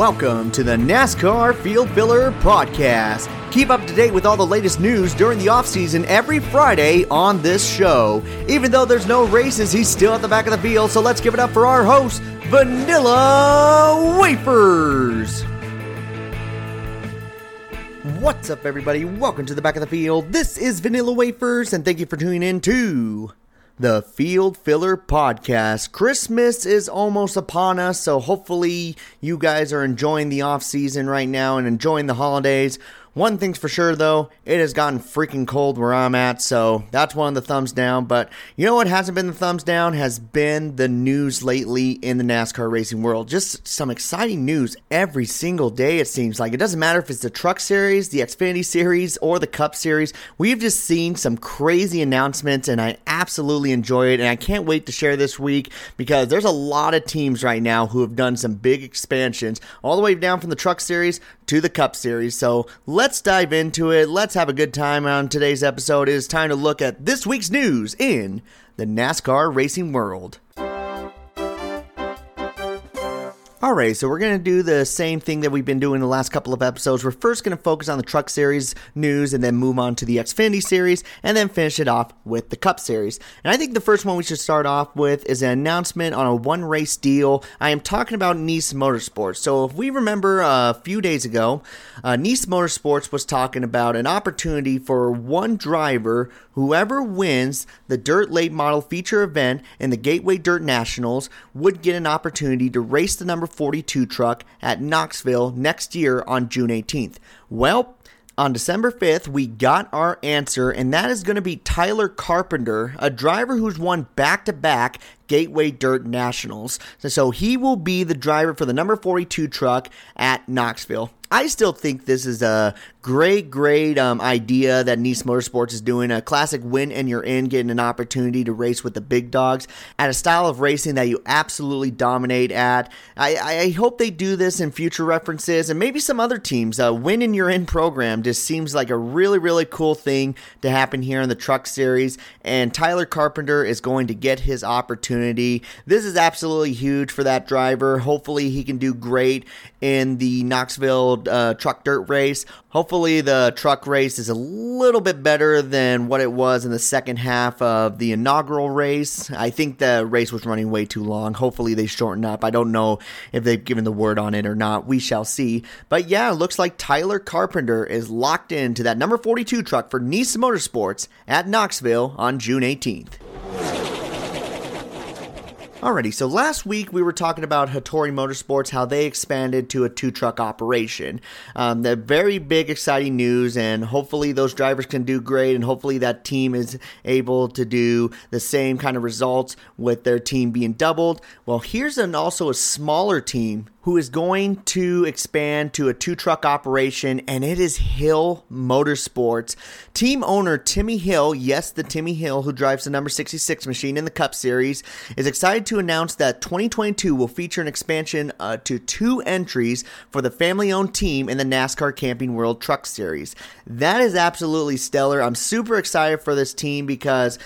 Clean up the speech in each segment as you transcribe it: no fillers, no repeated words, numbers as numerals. Welcome to the NASCAR Field Filler Podcast. Keep up to date with all the latest news during the offseason every Friday on this show. Even though there's no races, he's still at the back of the field, so let's give it up for our host, Vanilla Wafers. What's up, everybody? Welcome to the back of the field. This is Vanilla Wafers, and thank you for tuning in to the Field Filler Podcast. Christmas is almost upon us, so hopefully you guys are enjoying the off-season right now and enjoying the holidays. One thing's for sure, though, it has gotten freaking cold where I'm at, so that's one of the thumbs down. But you know what hasn't been the thumbs down has been the news lately in the NASCAR racing world. Just some exciting news every single day, it seems like. It doesn't matter if it's the Truck Series, the Xfinity Series, or the Cup Series. We've just seen some crazy announcements, and I absolutely enjoy it, and I can't wait to share this week because there's a lot of teams right now who have done some big expansions all the way down from the Truck Series to the Cup Series. So let's dive into it. Let's have a good time on today's episode. It is time to look at this week's news in the NASCAR racing world. Alright, so we're going to do the same thing that we've been doing the last couple of episodes. We're first going to focus on the Truck Series news and then move on to the Xfinity Series and then finish it off with the Cup Series. And I think the first one we should start off with is an announcement on a one-race deal. I am talking about Niece Motorsports. So if we remember a few days ago, Niece Motorsports was talking about an opportunity for one driver, whoever wins the Dirt Late Model feature event in the Gateway Dirt Nationals would get an opportunity to race the number 42 truck at Knoxville next year on June 18th. Well, on December 5th, we got our answer, and that is going to be Tyler Carpenter, a driver who's won back-to-back Gateway Dirt Nationals. So he will be the driver for the number 42 truck at Knoxville. I still think this is a great idea that Niece Motorsports is doing. A classic win and you're in, getting an opportunity to race with the big dogs at a style of racing that you absolutely dominate at. I hope they do this in future references and maybe some other teams. A win and you're in program just seems like a really, really cool thing to happen here in the Truck Series. And Tyler Carpenter is going to get his opportunity. This is absolutely huge for that driver. Hopefully he can do great in the Knoxville truck dirt race. Hopefully the truck race is a little bit better than what it was in the second half of the inaugural race. I think the race was running way too long. Hopefully they shorten up. I don't know if they've given the word on it or not. We shall see. But yeah, it looks like Tyler Carpenter is locked into that number 42 truck for Niece Motorsports at Knoxville on June 18th. Alrighty, so last week we were talking about Hattori Motorsports, how they expanded to a two-truck operation. The very big, exciting news, and hopefully those drivers can do great, and hopefully that team is able to do the same kind of results with their team being doubled. Well, here's also a smaller team who is going to expand to a two-truck operation, and it is Hill Motorsports. Team owner Timmy Hill, yes, the Timmy Hill who drives the number 66 machine in the Cup Series, is excited to announce that 2022 will feature an expansion to two entries for the family-owned team in the NASCAR Camping World Truck Series. That is absolutely stellar. I'm super excited for this team because,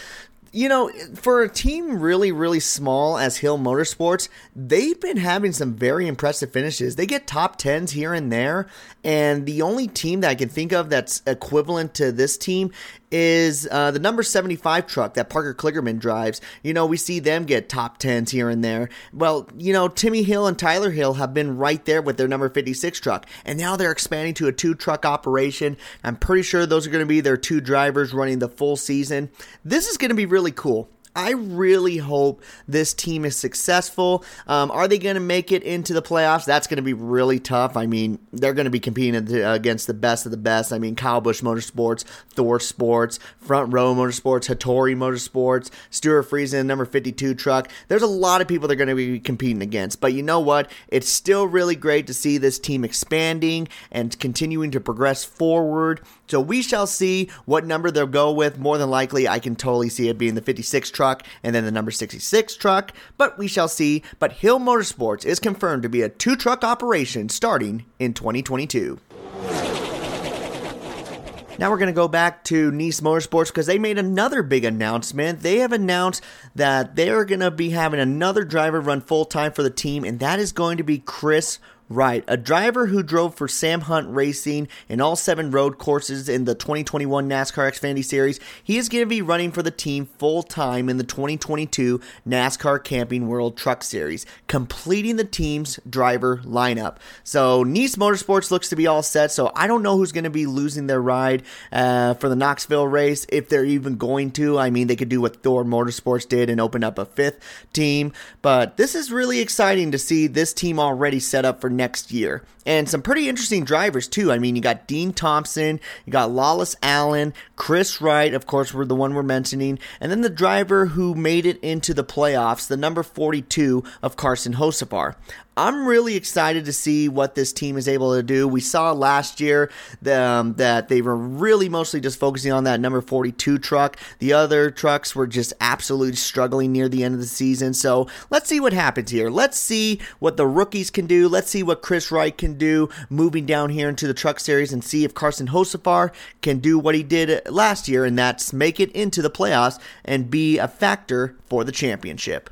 you know, for a team really, really small as Hill Motorsports, they've been having some very impressive finishes. They get top 10s here and there, and the only team that I can think of that's equivalent to this team is the number 75 truck that Parker Kligerman drives. You know, we see them get top 10s here and there. Well, you know, Timmy Hill and Tyler Hill have been right there with their number 56 truck, and now they're expanding to a two-truck operation. I'm pretty sure those are going to be their two drivers running the full season. This is going to be really cool. I really hope this team is successful. Are they going to make it into the playoffs? That's going to be really tough. I mean, they're going to be competing against the best of the best. I mean, Kyle Busch Motorsports, Thor Sports, Front Row Motorsports, Hattori Motorsports, Stuart Friesen, number 52 truck. There's a lot of people they're going to be competing against. But you know what? It's still really great to see this team expanding and continuing to progress forward. So we shall see what number they'll go with. More than likely, I can totally see it being the 56 truck and then the number 66 truck, but we shall see. But Hill Motorsports is confirmed to be a two-truck operation starting in 2022. Now we're going to go back to Niece Motorsports because they made another big announcement. They have announced that they're going to be having another driver run full-time for the team, and that is going to be Chris Right, a driver who drove for Sam Hunt Racing in all 7 road courses in the 2021 NASCAR Xfinity Series. He is going to be running for the team full-time in the 2022 NASCAR Camping World Truck Series, completing the team's driver lineup. So, Niece Motorsports looks to be all set, so I don't know who's going to be losing their ride for the Knoxville race, if they're even going to. I mean, they could do what Thor Motorsports did and open up a 5th team, but this is really exciting to see this team already set up for next year. And some pretty interesting drivers too. I mean, you got Dean Thompson, you got Lawless Allen, Chris Wright, of course, were the one we're mentioning, and then the driver who made it into the playoffs, the number 42 of Carson Hocevar. I'm really excited to see what this team is able to do. We saw last year that they were really mostly just focusing on that number 42 truck. The other trucks were just absolutely struggling near the end of the season. So let's see what happens here. Let's see what the rookies can do. Let's see what Chris Wright can do moving down here into the truck series, and see if Carson Hocevar can do what he did last year, and that's make it into the playoffs and be a factor for the championship.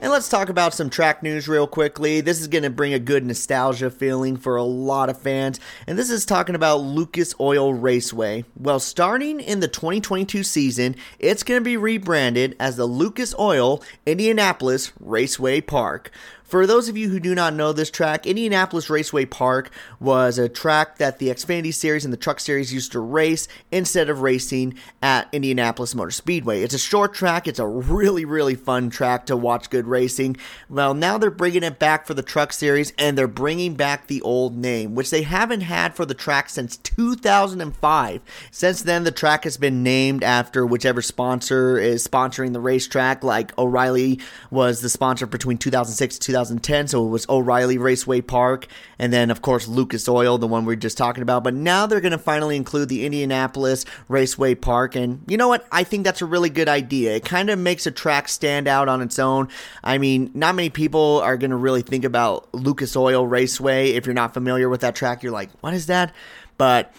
And let's talk about some track news real quickly. This is going to bring a good nostalgia feeling for a lot of fans. And this is talking about Lucas Oil Raceway. Well, starting in the 2022 season, it's going to be rebranded as the Lucas Oil Indianapolis Raceway Park. For those of you who do not know this track, Indianapolis Raceway Park was a track that the Xfinity Series and the Truck Series used to race instead of racing at Indianapolis Motor Speedway. It's a short track. It's a really, really fun track to watch good racing. Well, now they're bringing it back for the Truck Series, and they're bringing back the old name, which they haven't had for the track since 2005. Since then, the track has been named after whichever sponsor is sponsoring the racetrack, like O'Reilly was the sponsor between 2006 and 2010, so it was O'Reilly Raceway Park, and then of course Lucas Oil, the one we were just talking about. But now they're going to finally include the Indianapolis Raceway Park, and you know what, I think that's a really good idea. It kind of makes a track stand out on its own. I mean, not many people are going to really think about Lucas Oil Raceway. If you're not familiar with that track, you're like, what is that? But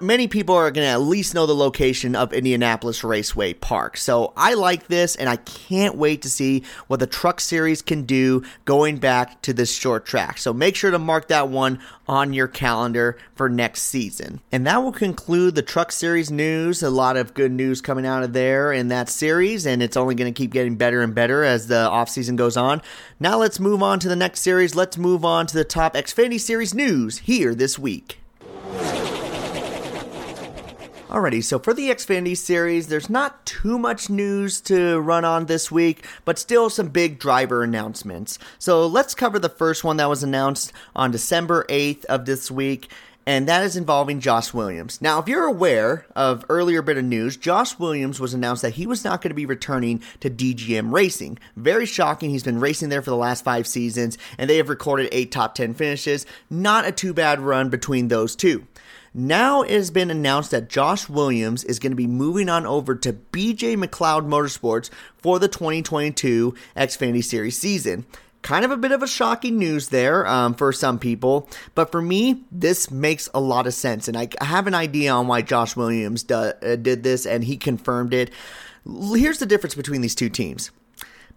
many people are going to at least know the location of Indianapolis Raceway Park. So I like this, and I can't wait to see what the Truck Series can do going back to this short track. So make sure to mark that one on your calendar for next season. And that will conclude the Truck Series news. A lot of good news coming out of there in that series, and it's only going to keep getting better and better as the offseason goes on. Now let's move on to the next series. Let's move on to the top Xfinity Series news here this week. Alrighty, so for the Xfinity Series, there's not too much news to run on this week, but still some big driver announcements. So let's cover the first one that was announced on December 8th of this week, and that is involving Josh Williams. Now, if you're aware of earlier bit of news, Josh Williams was announced that he was not going to be returning to DGM Racing. Very shocking. He's been racing there for the last 5 seasons, and they have recorded 8 top 10 finishes. Not a too bad run between those two. Now it has been announced that Josh Williams is going to be moving on over to BJ McLeod Motorsports for the 2022 Xfinity Series season. Kind of a bit of a shocking news there for some people, but for me, this makes a lot of sense, and I have an idea on why Josh Williams did this, and he confirmed it. Here's the difference between these two teams.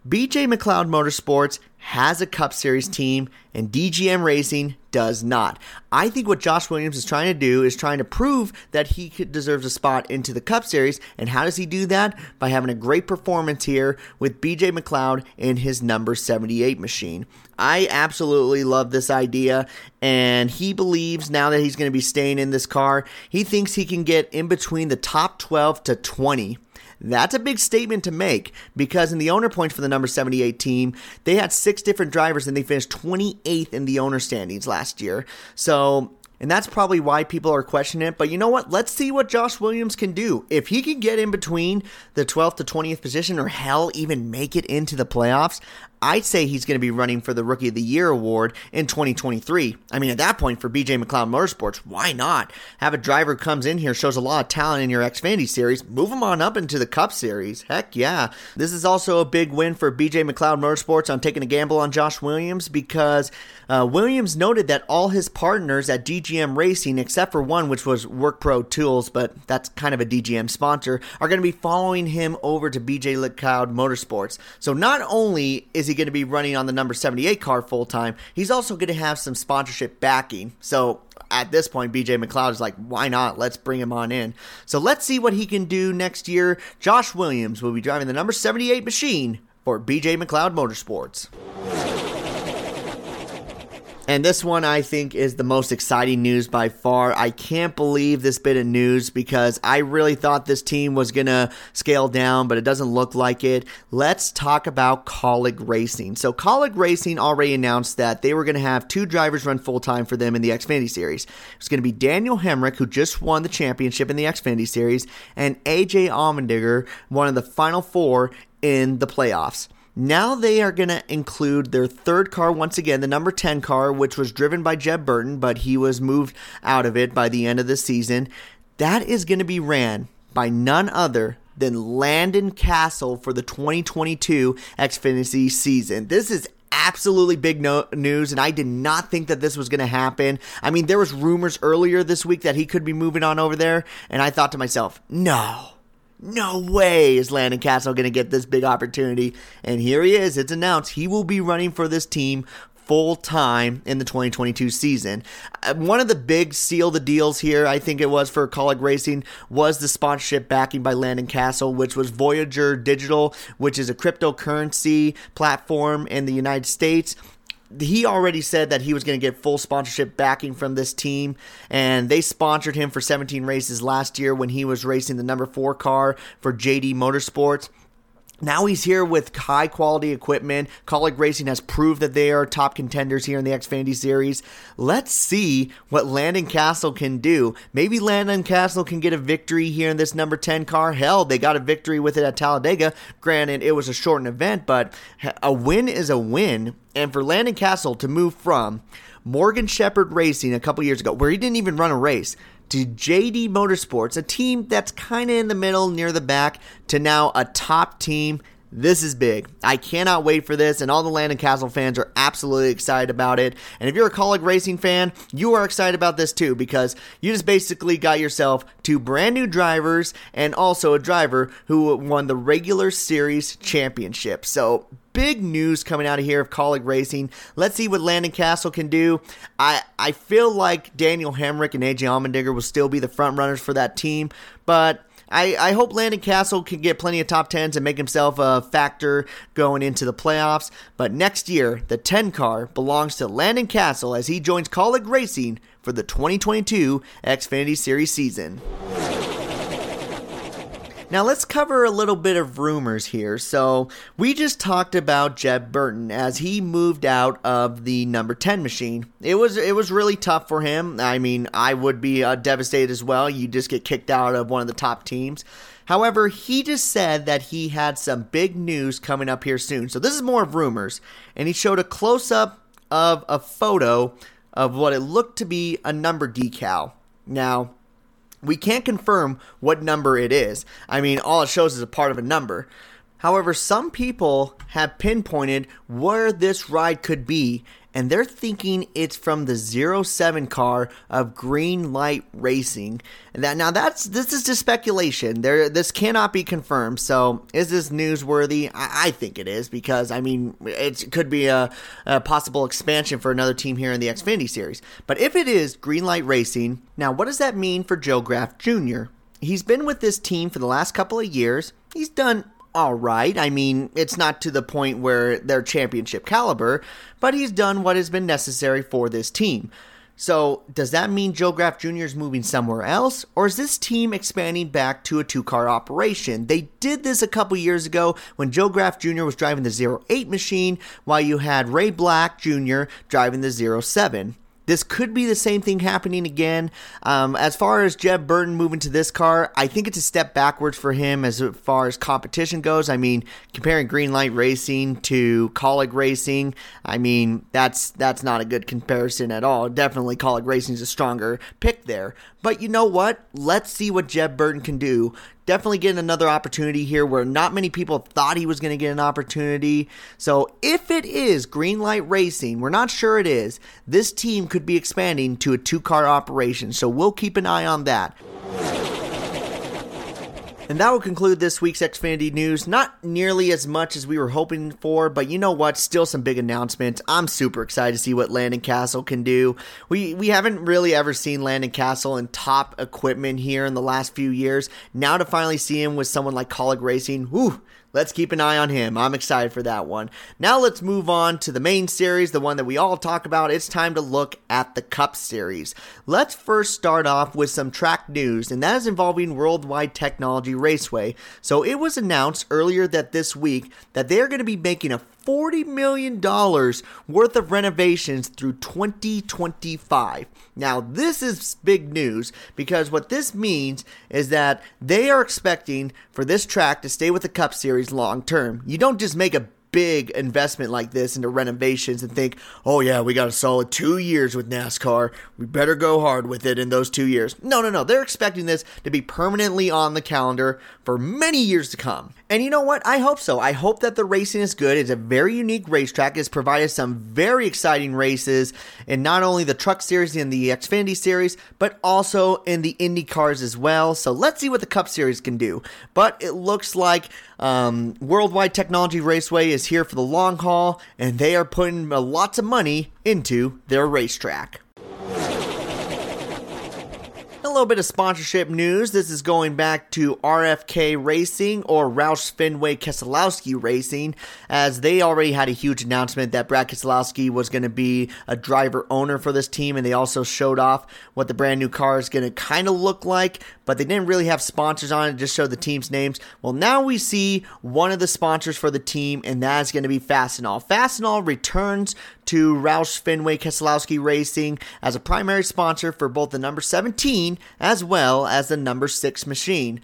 BJ McLeod Motorsports has a Cup Series team, and DGM Racing does not. I think what Josh Williams is trying to do is trying to prove that he deserves a spot into the Cup Series, and how does he do that? By having a great performance here with BJ McLeod in his number 78 machine. I absolutely love this idea, and he believes now that he's going to be staying in this car, he thinks he can get in between the top 12 to 20. That's a big statement to make, because in the owner points for the number 78 team, they had 6 different drivers, and they finished 28th in the owner standings last year. So, and that's probably why people are questioning it. But you know what? Let's see what Josh Williams can do. If he can get in between the 12th to 20th position, or hell, even make it into the playoffs, I'd say he's going to be running for the Rookie of the Year award in 2023. I mean, at that point, for BJ McLeod Motorsports, why not? Have a driver who comes in here, shows a lot of talent in your Xfinity Series, move him on up into the Cup Series. Heck yeah. This is also a big win for BJ McLeod Motorsports on taking a gamble on Josh Williams, because Williams noted that all his partners at DGM DGM Racing, except for one, which was Work Pro Tools, but that's kind of a DGM sponsor, are going to be following him over to BJ McLeod Motorsports. So not only is he going to be running on the number 78 car full-time, he's also going to have some sponsorship backing. So at this point, BJ McLeod is like, why not? Let's bring him on in. So let's see what he can do next year. Josh Williams will be driving the number 78 machine for BJ McLeod Motorsports. And this one, I think, is the most exciting news by far. I can't believe this bit of news because I really thought this team was going to scale down, but it doesn't look like it. Let's talk about Kaulig Racing. So Kaulig Racing already announced that they were going to have two drivers run full-time for them in the Xfinity Series. It's going to be Daniel Hemric, who just won the championship in the Xfinity Series, and AJ Allmendinger, one of the final four in the playoffs. Now they are going to include their third car once again, the number 10 car, which was driven by Jeb Burton, but he was moved out of it by the end of the season. That is going to be ran by none other than Landon Cassill for the 2022 Xfinity season. This is absolutely big news, and I did not think that this was going to happen. I mean, there was rumors earlier this week that he could be moving on over there, and I thought to myself, no way is Landon Cassill going to get this big opportunity. And here he is. It's announced he will be running for this team full-time in the 2022 season. One of the big seal-the-deals here, I think it was for Kaulig Racing, was the sponsorship backing by Landon Cassill, which was Voyager Digital, which is a cryptocurrency platform in the United States. He already said that he was going to get full sponsorship backing from this team, and they sponsored him for 17 races last year when he was racing the number 4 car for JD Motorsports. Now he's here with high-quality equipment. Kaulig Racing has proved that they are top contenders here in the Xfinity Series. Let's see what Landon Cassill can do. Maybe Landon Cassill can get a victory here in this number 10 car. Hell, they got a victory with it at Talladega. Granted, it was a shortened event, but a win is a win. And for Landon Cassill to move from Morgan Shepherd Racing a couple years ago, where he didn't even run a race, to JD Motorsports, a team that's kind of in the middle, near the back, to now a top team. This is big. I cannot wait for this, and all the Landon Cassill fans are absolutely excited about it. And if you're a Kaulig Racing fan, you are excited about this too, because you just basically got yourself two brand new drivers and also a driver who won the regular series championship. So big news coming out of here of Kaulig Racing. Let's see what Landon Cassill can do. I feel like Daniel Hemric and AJ Allmendinger will still be the front runners for that team, but I hope Landon Cassill can get plenty of top 10s and make himself a factor going into the playoffs. But next year, the 10 car belongs to Landon Cassill as he joins Kaulig Racing for the 2022 Xfinity Series season. Now let's cover a little bit of rumors here. So we just talked about Jeb Burton as he moved out of the number 10 machine. It was really tough for him. I mean, I would be devastated as well. You just get kicked out of one of the top teams. However, he just said that he had some big news coming up here soon. So this is more of rumors. And he showed a close-up of a photo of what it looked to be a number decal. Now, we can't confirm what number it is. I mean, all it shows is a part of a number. However, some people have pinpointed where this ride could be, and they're thinking it's from the 07 car of Green Light Racing. Now, this is just speculation. This cannot be confirmed. So, is this newsworthy? I think it is because, I mean, it could be a possible expansion for another team here in the Xfinity Series. But if it is Green Light Racing, now what does that mean for Joe Graf Jr.? He's been with this team for the last couple of years. He's done all right. I mean, it's not to the point where they're championship caliber, but he's done what has been necessary for this team. So does that mean Joe Graf Jr. is moving somewhere else, or is this team expanding back to a two-car operation? They did this a couple years ago when Joe Graf Jr. was driving the 08 machine, while you had Ray Black Jr. driving the 07. This could be the same thing happening again. As far as Jeb Burton moving to this car, I think it's a step backwards for him as far as competition goes. I mean, comparing Green Light Racing to Kaulig Racing, I mean, that's not a good comparison at all. Definitely Kaulig Racing is a stronger pick there. But you know what? Let's see what Jeb Burton can do definitely getting another opportunity here where not many people thought he was going to get an opportunity. So if it is Green Light Racing, we're not sure it is, this team could be expanding to a two-car operation. So we'll keep an eye on that. And that will conclude this week's Xfinity news. Not nearly as much as we were hoping for, but you know what? Still some big announcements. I'm super excited to see what Landon Cassill can do. We haven't really ever seen Landon Cassill in top equipment here in the last few years. Now to finally see him with someone like Kaulig Racing, whew, let's keep an eye on him. I'm excited for that one. Now let's move on to the main series, the one that we all talk about. It's time to look at the Cup Series. Let's first start off with some track news, and that is involving Worldwide Technology Raceway. So it was announced earlier that this week that they're going to be making a $40 million worth of renovations through 2025. Now, this is big news because what this means is that they are expecting for this track to stay with the Cup Series long term. You don't just make a big investment like this into renovations and think, oh yeah, we got a solid 2 years with NASCAR, we better go hard with it in those 2 years. No. They're expecting this to be permanently on the calendar for many years to come. And you know what? I hope so. I hope that the racing is good. It's a very unique racetrack. It's provided some very exciting races in not only the Truck Series and the Xfinity Series, but also in the Indy cars as well. So let's see what the Cup Series can do. But it looks like Worldwide Technology Raceway is here for the long haul, and they are putting lots of money into their racetrack. A little bit of sponsorship news. This is going back to RFK Racing, or Roush Fenway Keselowski Racing, as they already had a huge announcement that Brad Keselowski was going to be a driver owner for this team, and they also showed off what the brand new car is going to kind of look like, but they didn't really have sponsors on it, just showed the team's names. Well, now we see one of the sponsors for the team, and that is going to be Fastenal. Fastenal returns to Roush Fenway Keselowski Racing as a primary sponsor for both the number 17 as well as the number 6 machine.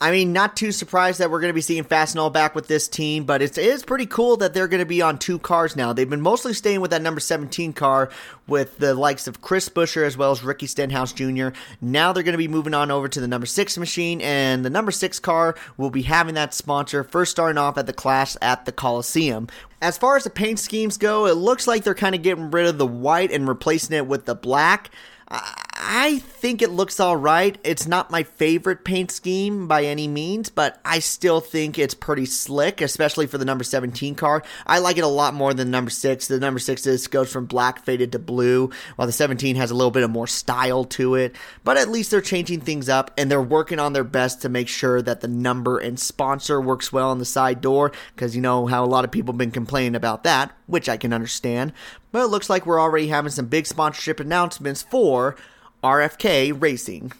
I mean, not too surprised that we're going to be seeing Fastenal back with this team, but it is pretty cool that they're going to be on two cars now. They've been mostly staying with that number 17 car with the likes of Chris Buescher as well as Ricky Stenhouse Jr. Now they're going to be moving on over to the number 6 machine, and the number 6 car will be having that sponsor first starting off at the Clash at the Coliseum. As far as the paint schemes go, it looks like they're kind of getting rid of the white and replacing it with the black. I think it looks all right. It's not my favorite paint scheme by any means, but I still think it's pretty slick, especially for the number 17 car. I like it a lot more than number 6. The number 6 goes from black faded to blue, while the 17 has a little bit of more style to it. But at least they're changing things up, and they're working on their best to make sure that the number and sponsor works well on the side door, because you know how a lot of people have been complaining about that, which I can understand. But it looks like we're already having some big sponsorship announcements for RFK Racing.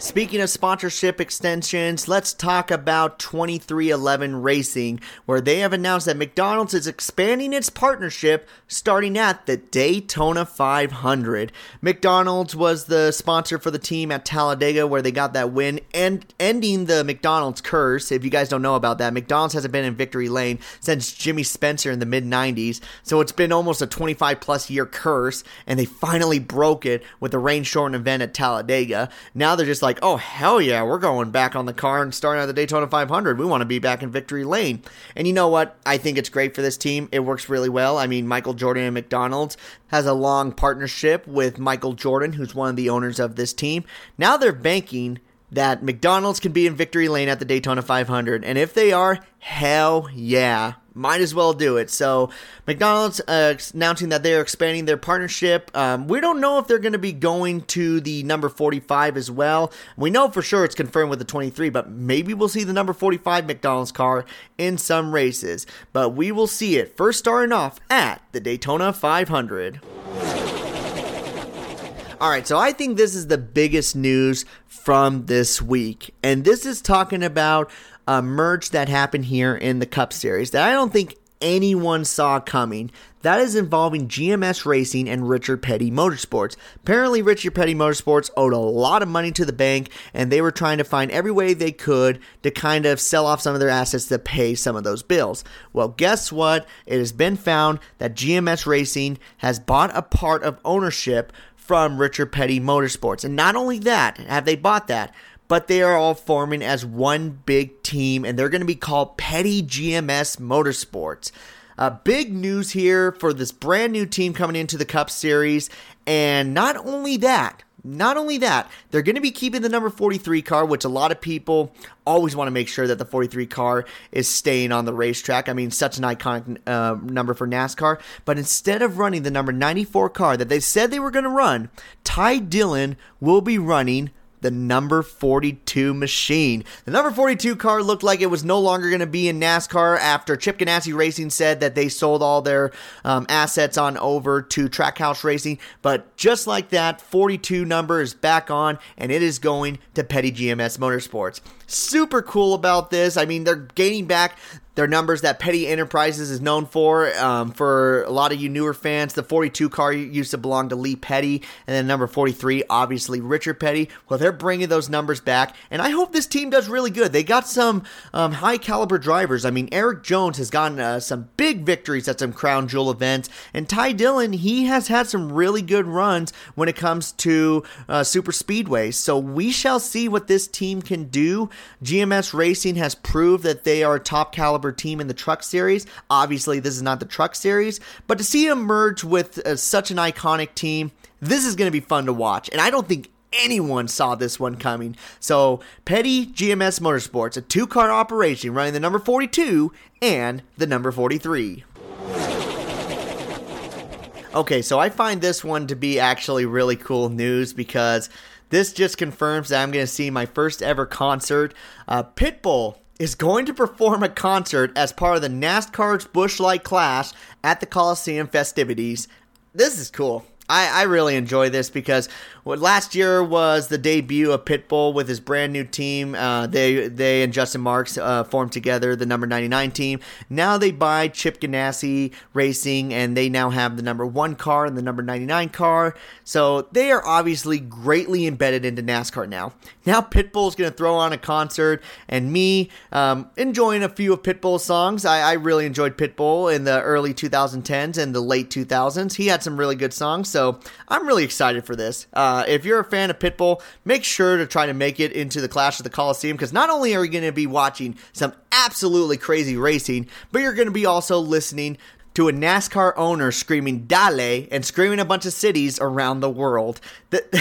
Speaking of sponsorship extensions, let's talk about 2311 Racing, where they have announced that McDonald's is expanding its partnership starting at the Daytona 500. McDonald's was the sponsor for the team at Talladega, where they got that win and ending the McDonald's curse. If you guys don't know about that, McDonald's hasn't been in victory lane since Jimmy Spencer in the mid-90s, so it's been almost a 25-plus year curse, and they finally broke it with the rain-shortened event at Talladega. Now they're just like, oh, hell yeah, we're going back on the car and starting at the Daytona 500. We want to be back in victory lane. And you know what? I think it's great for this team. It works really well. I mean, Michael Jordan and McDonald's has a long partnership with Michael Jordan, who's one of the owners of this team. Now they're banking that McDonald's can be in victory lane at the Daytona 500. And if they are, hell yeah, might as well do it. So McDonald's announcing that they're expanding their partnership. We don't know if they're going to be going to the number 45 as well. We know for sure it's confirmed with the 23, but maybe we'll see the number 45 McDonald's car in some races. But we will see it first starting off at the Daytona 500. All right, so I think this is the biggest news from this week, and this is talking about a merge that happened here in the Cup Series that I don't think anyone saw coming. That is involving GMS Racing and Richard Petty Motorsports. Apparently, Richard Petty Motorsports owed a lot of money to the bank, and they were trying to find every way they could to kind of sell off some of their assets to pay some of those bills. Well, guess what? It has been found that GMS Racing has bought a part of ownership from Richard Petty Motorsports. And not only that, have they bought that, but they are all forming as one big team, and they're going to be called Petty GMS Motorsports. Big news here for this brand new team coming into the Cup Series, and not only that, they're going to be keeping the number 43 car, which a lot of people always want to make sure that the 43 car is staying on the racetrack. I mean, such an iconic number for NASCAR. But instead of running the number 94 car that they said they were going to run, Ty Dillon will be running the number 42 machine. The number 42 car looked like it was no longer going to be in NASCAR after Chip Ganassi Racing said that they sold all their assets on over to Trackhouse Racing. But just like that, 42 number is back on, and it is going to Petty GMS Motorsports. Super cool about this. I mean, they're gaining back their numbers that Petty Enterprises is known for a lot of you newer fans. The 42 car used to belong to Lee Petty, and then number 43, obviously Richard Petty. Well, they're bringing those numbers back, and I hope this team does really good. They got some high-caliber drivers. I mean, Eric Jones has gotten some big victories at some Crown Jewel events, and Ty Dillon, he has had some really good runs when it comes to super speedways. So we shall see what this team can do. GMS Racing has proved that they are a top-caliber team in the Truck Series. Obviously, this is not the Truck Series, but to see them merge with such an iconic team, this is going to be fun to watch, and I don't think anyone saw this one coming. So, Petty GMS Motorsports, a two-car operation running the number 42 and the number 43. Okay, so I find this one to be actually really cool news because this just confirms that I'm going to see my first ever concert. Pitbull is going to perform a concert as part of the NASCAR's Busch Light Clash at the Coliseum festivities. This is cool. I really enjoy this because what last year was the debut of Pitbull with his brand new team. They and Justin Marks formed together the number 99 team. Now they buy Chip Ganassi Racing, and they now have the number 1 car and the number 99 car. So they are obviously greatly embedded into NASCAR now. Now Pitbull's going to throw on a concert, and me enjoying a few of Pitbull's songs. I really enjoyed Pitbull in the early 2010s and the late 2000s. He had some really good songs. So I'm really excited for this. If you're a fan of Pitbull, make sure to try to make it into the Clash at the Coliseum, because not only are you going to be watching some absolutely crazy racing, but you're going to be also listening to a NASCAR owner screaming "Dale" and screaming a bunch of cities around the world.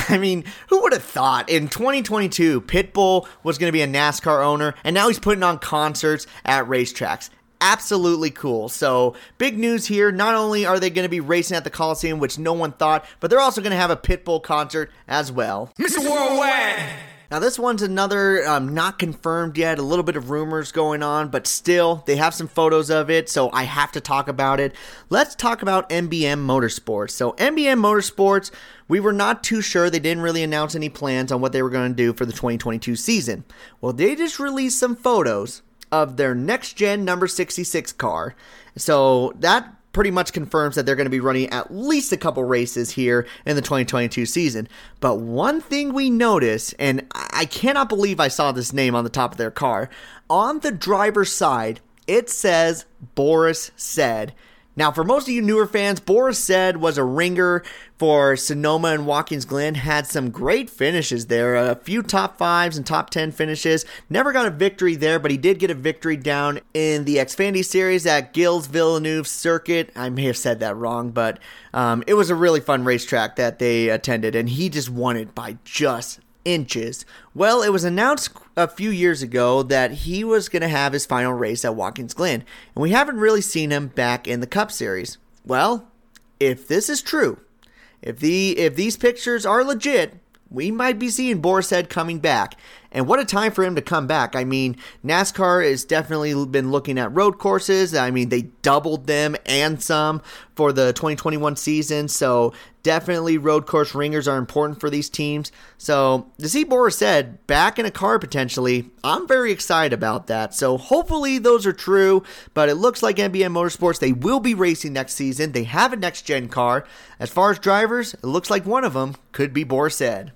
I mean, who would have thought in 2022 Pitbull was going to be a NASCAR owner, and now he's putting on concerts at racetracks? Absolutely cool. So big news here. Not only are they going to be racing at the Coliseum, which no one thought, but they're also going to have a Pitbull concert as well. Mr. Worldwide. Now this one's another not confirmed yet, a little bit of rumors going on, but still they have some photos of it, so I have to talk about it. Let's talk about MBM Motorsports. So MBM Motorsports, we were not too sure. They didn't really announce any plans on what they were going to do for the 2022 season. Well, they just released some photos of their next-gen number 66 car. So that pretty much confirms that they're going to be running at least a couple races here in the 2022 season. But one thing we notice, and I cannot believe I saw this name on the top of their car, on the driver's side, it says Boris Said. Now, for most of you newer fans, Boris Said was a ringer for Sonoma and Watkins Glen, had some great finishes there, a few top 5s and top 10 finishes. Never got a victory there, but he did get a victory down in the Xfinity Series at Gilles Villeneuve Circuit. I may have said that wrong, but it was a really fun racetrack that they attended, and he just won it by just inches. Well, it was announced a few years ago that he was going to have his final race at Watkins Glen, and we haven't really seen him back in the Cup Series. Well, if this is true, if these pictures are legit, we might be seeing Boris Said coming back. And what a time for him to come back. I mean, NASCAR has definitely been looking at road courses. I mean, they doubled them and some for the 2021 season. So definitely road course ringers are important for these teams. So to see Boris Said back in a car potentially, I'm very excited about that. So hopefully those are true. But it looks like MBM Motorsports, they will be racing next season. They have a next-gen car. As far as drivers, it looks like one of them could be Boris Said.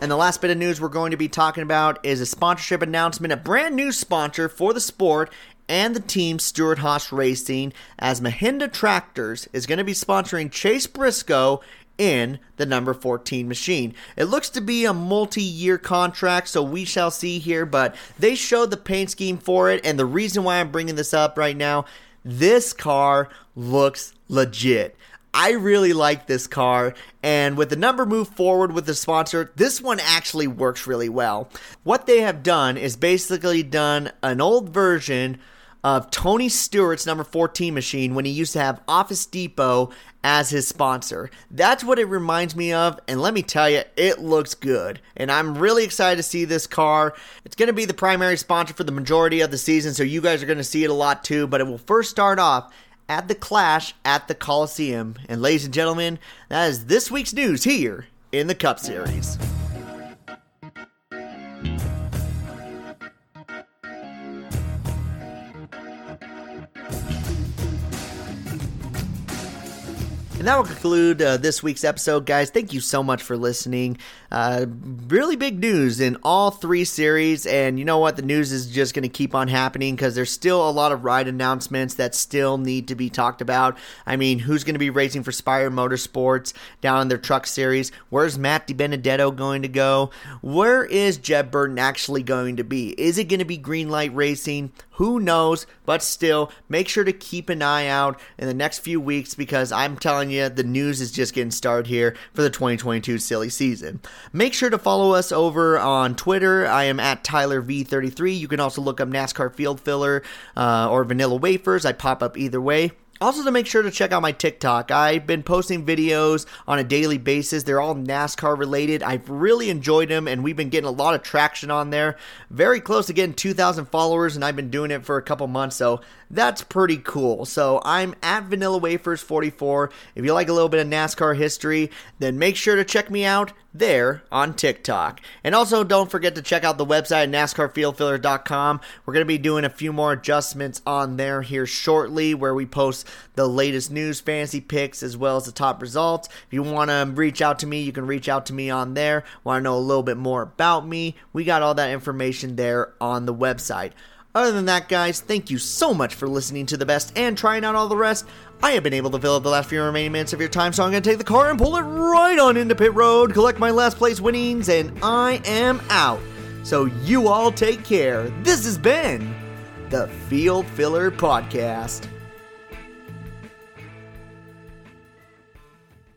And the last bit of news we're going to be talking about is a sponsorship announcement, a brand new sponsor for the sport and the team, Stewart Haas Racing, as Mahindra Tractors is going to be sponsoring Chase Briscoe in the number 14 machine. It looks to be a multi-year contract, so we shall see here, but they showed the paint scheme for it, and the reason why I'm bringing this up right now, this car looks legit. I really like this car, and with the number moved forward with the sponsor, this one actually works really well. What they have done is basically done an old version of Tony Stewart's number 14 machine when he used to have Office Depot as his sponsor. That's what it reminds me of, and let me tell you, it looks good, and I'm really excited to see this car. It's going to be the primary sponsor for the majority of the season, so you guys are going to see it a lot too, but it will first start off at the Clash at the Coliseum. And ladies and gentlemen, that is this week's news here in the Cup Series. And that will conclude this week's episode, guys. Thank you so much for listening. Really big news in all three series. And you know what? The news is just going to keep on happening because there's still a lot of ride announcements that still need to be talked about. I mean, who's going to be racing for Spire Motorsports down in their truck series? Where's Matt DiBenedetto going to go? Where is Jeb Burton actually going to be? Is it going to be Green Light Racing? Who knows? But still, make sure to keep an eye out in the next few weeks because I'm telling you, the news is just getting started here for the 2022 silly season. Make sure to follow us over on Twitter. I am at TylerV33. You can also look up NASCAR Field Filler or Vanilla Wafers. I pop up either way. Also, to make sure to check out my TikTok. I've been posting videos on a daily basis. They're all NASCAR related. I've really enjoyed them, and we've been getting a lot of traction on there. Very close to getting 2,000 followers, and I've been doing it for a couple months, so that's pretty cool. So I'm at VanillaWafers44. If you like a little bit of NASCAR history, then make sure to check me out there on TikTok. And also, don't forget to check out the website, NASCARFieldFiller.com. We're going to be doing a few more adjustments on there here shortly, where we post the latest news, fantasy picks, as well as the top results. If you want to reach out to me, you can reach out to me on there. Want to know a little bit more about me? We got all that information there on the website. Other than that, guys, thank you so much for listening to the best and trying out all the rest. I have been able to fill up the last few remaining minutes of your time, so I'm going to take the car and pull it right on into pit road, collect my last place winnings, and I am out. So you all take care. This has been the Field Filler Podcast.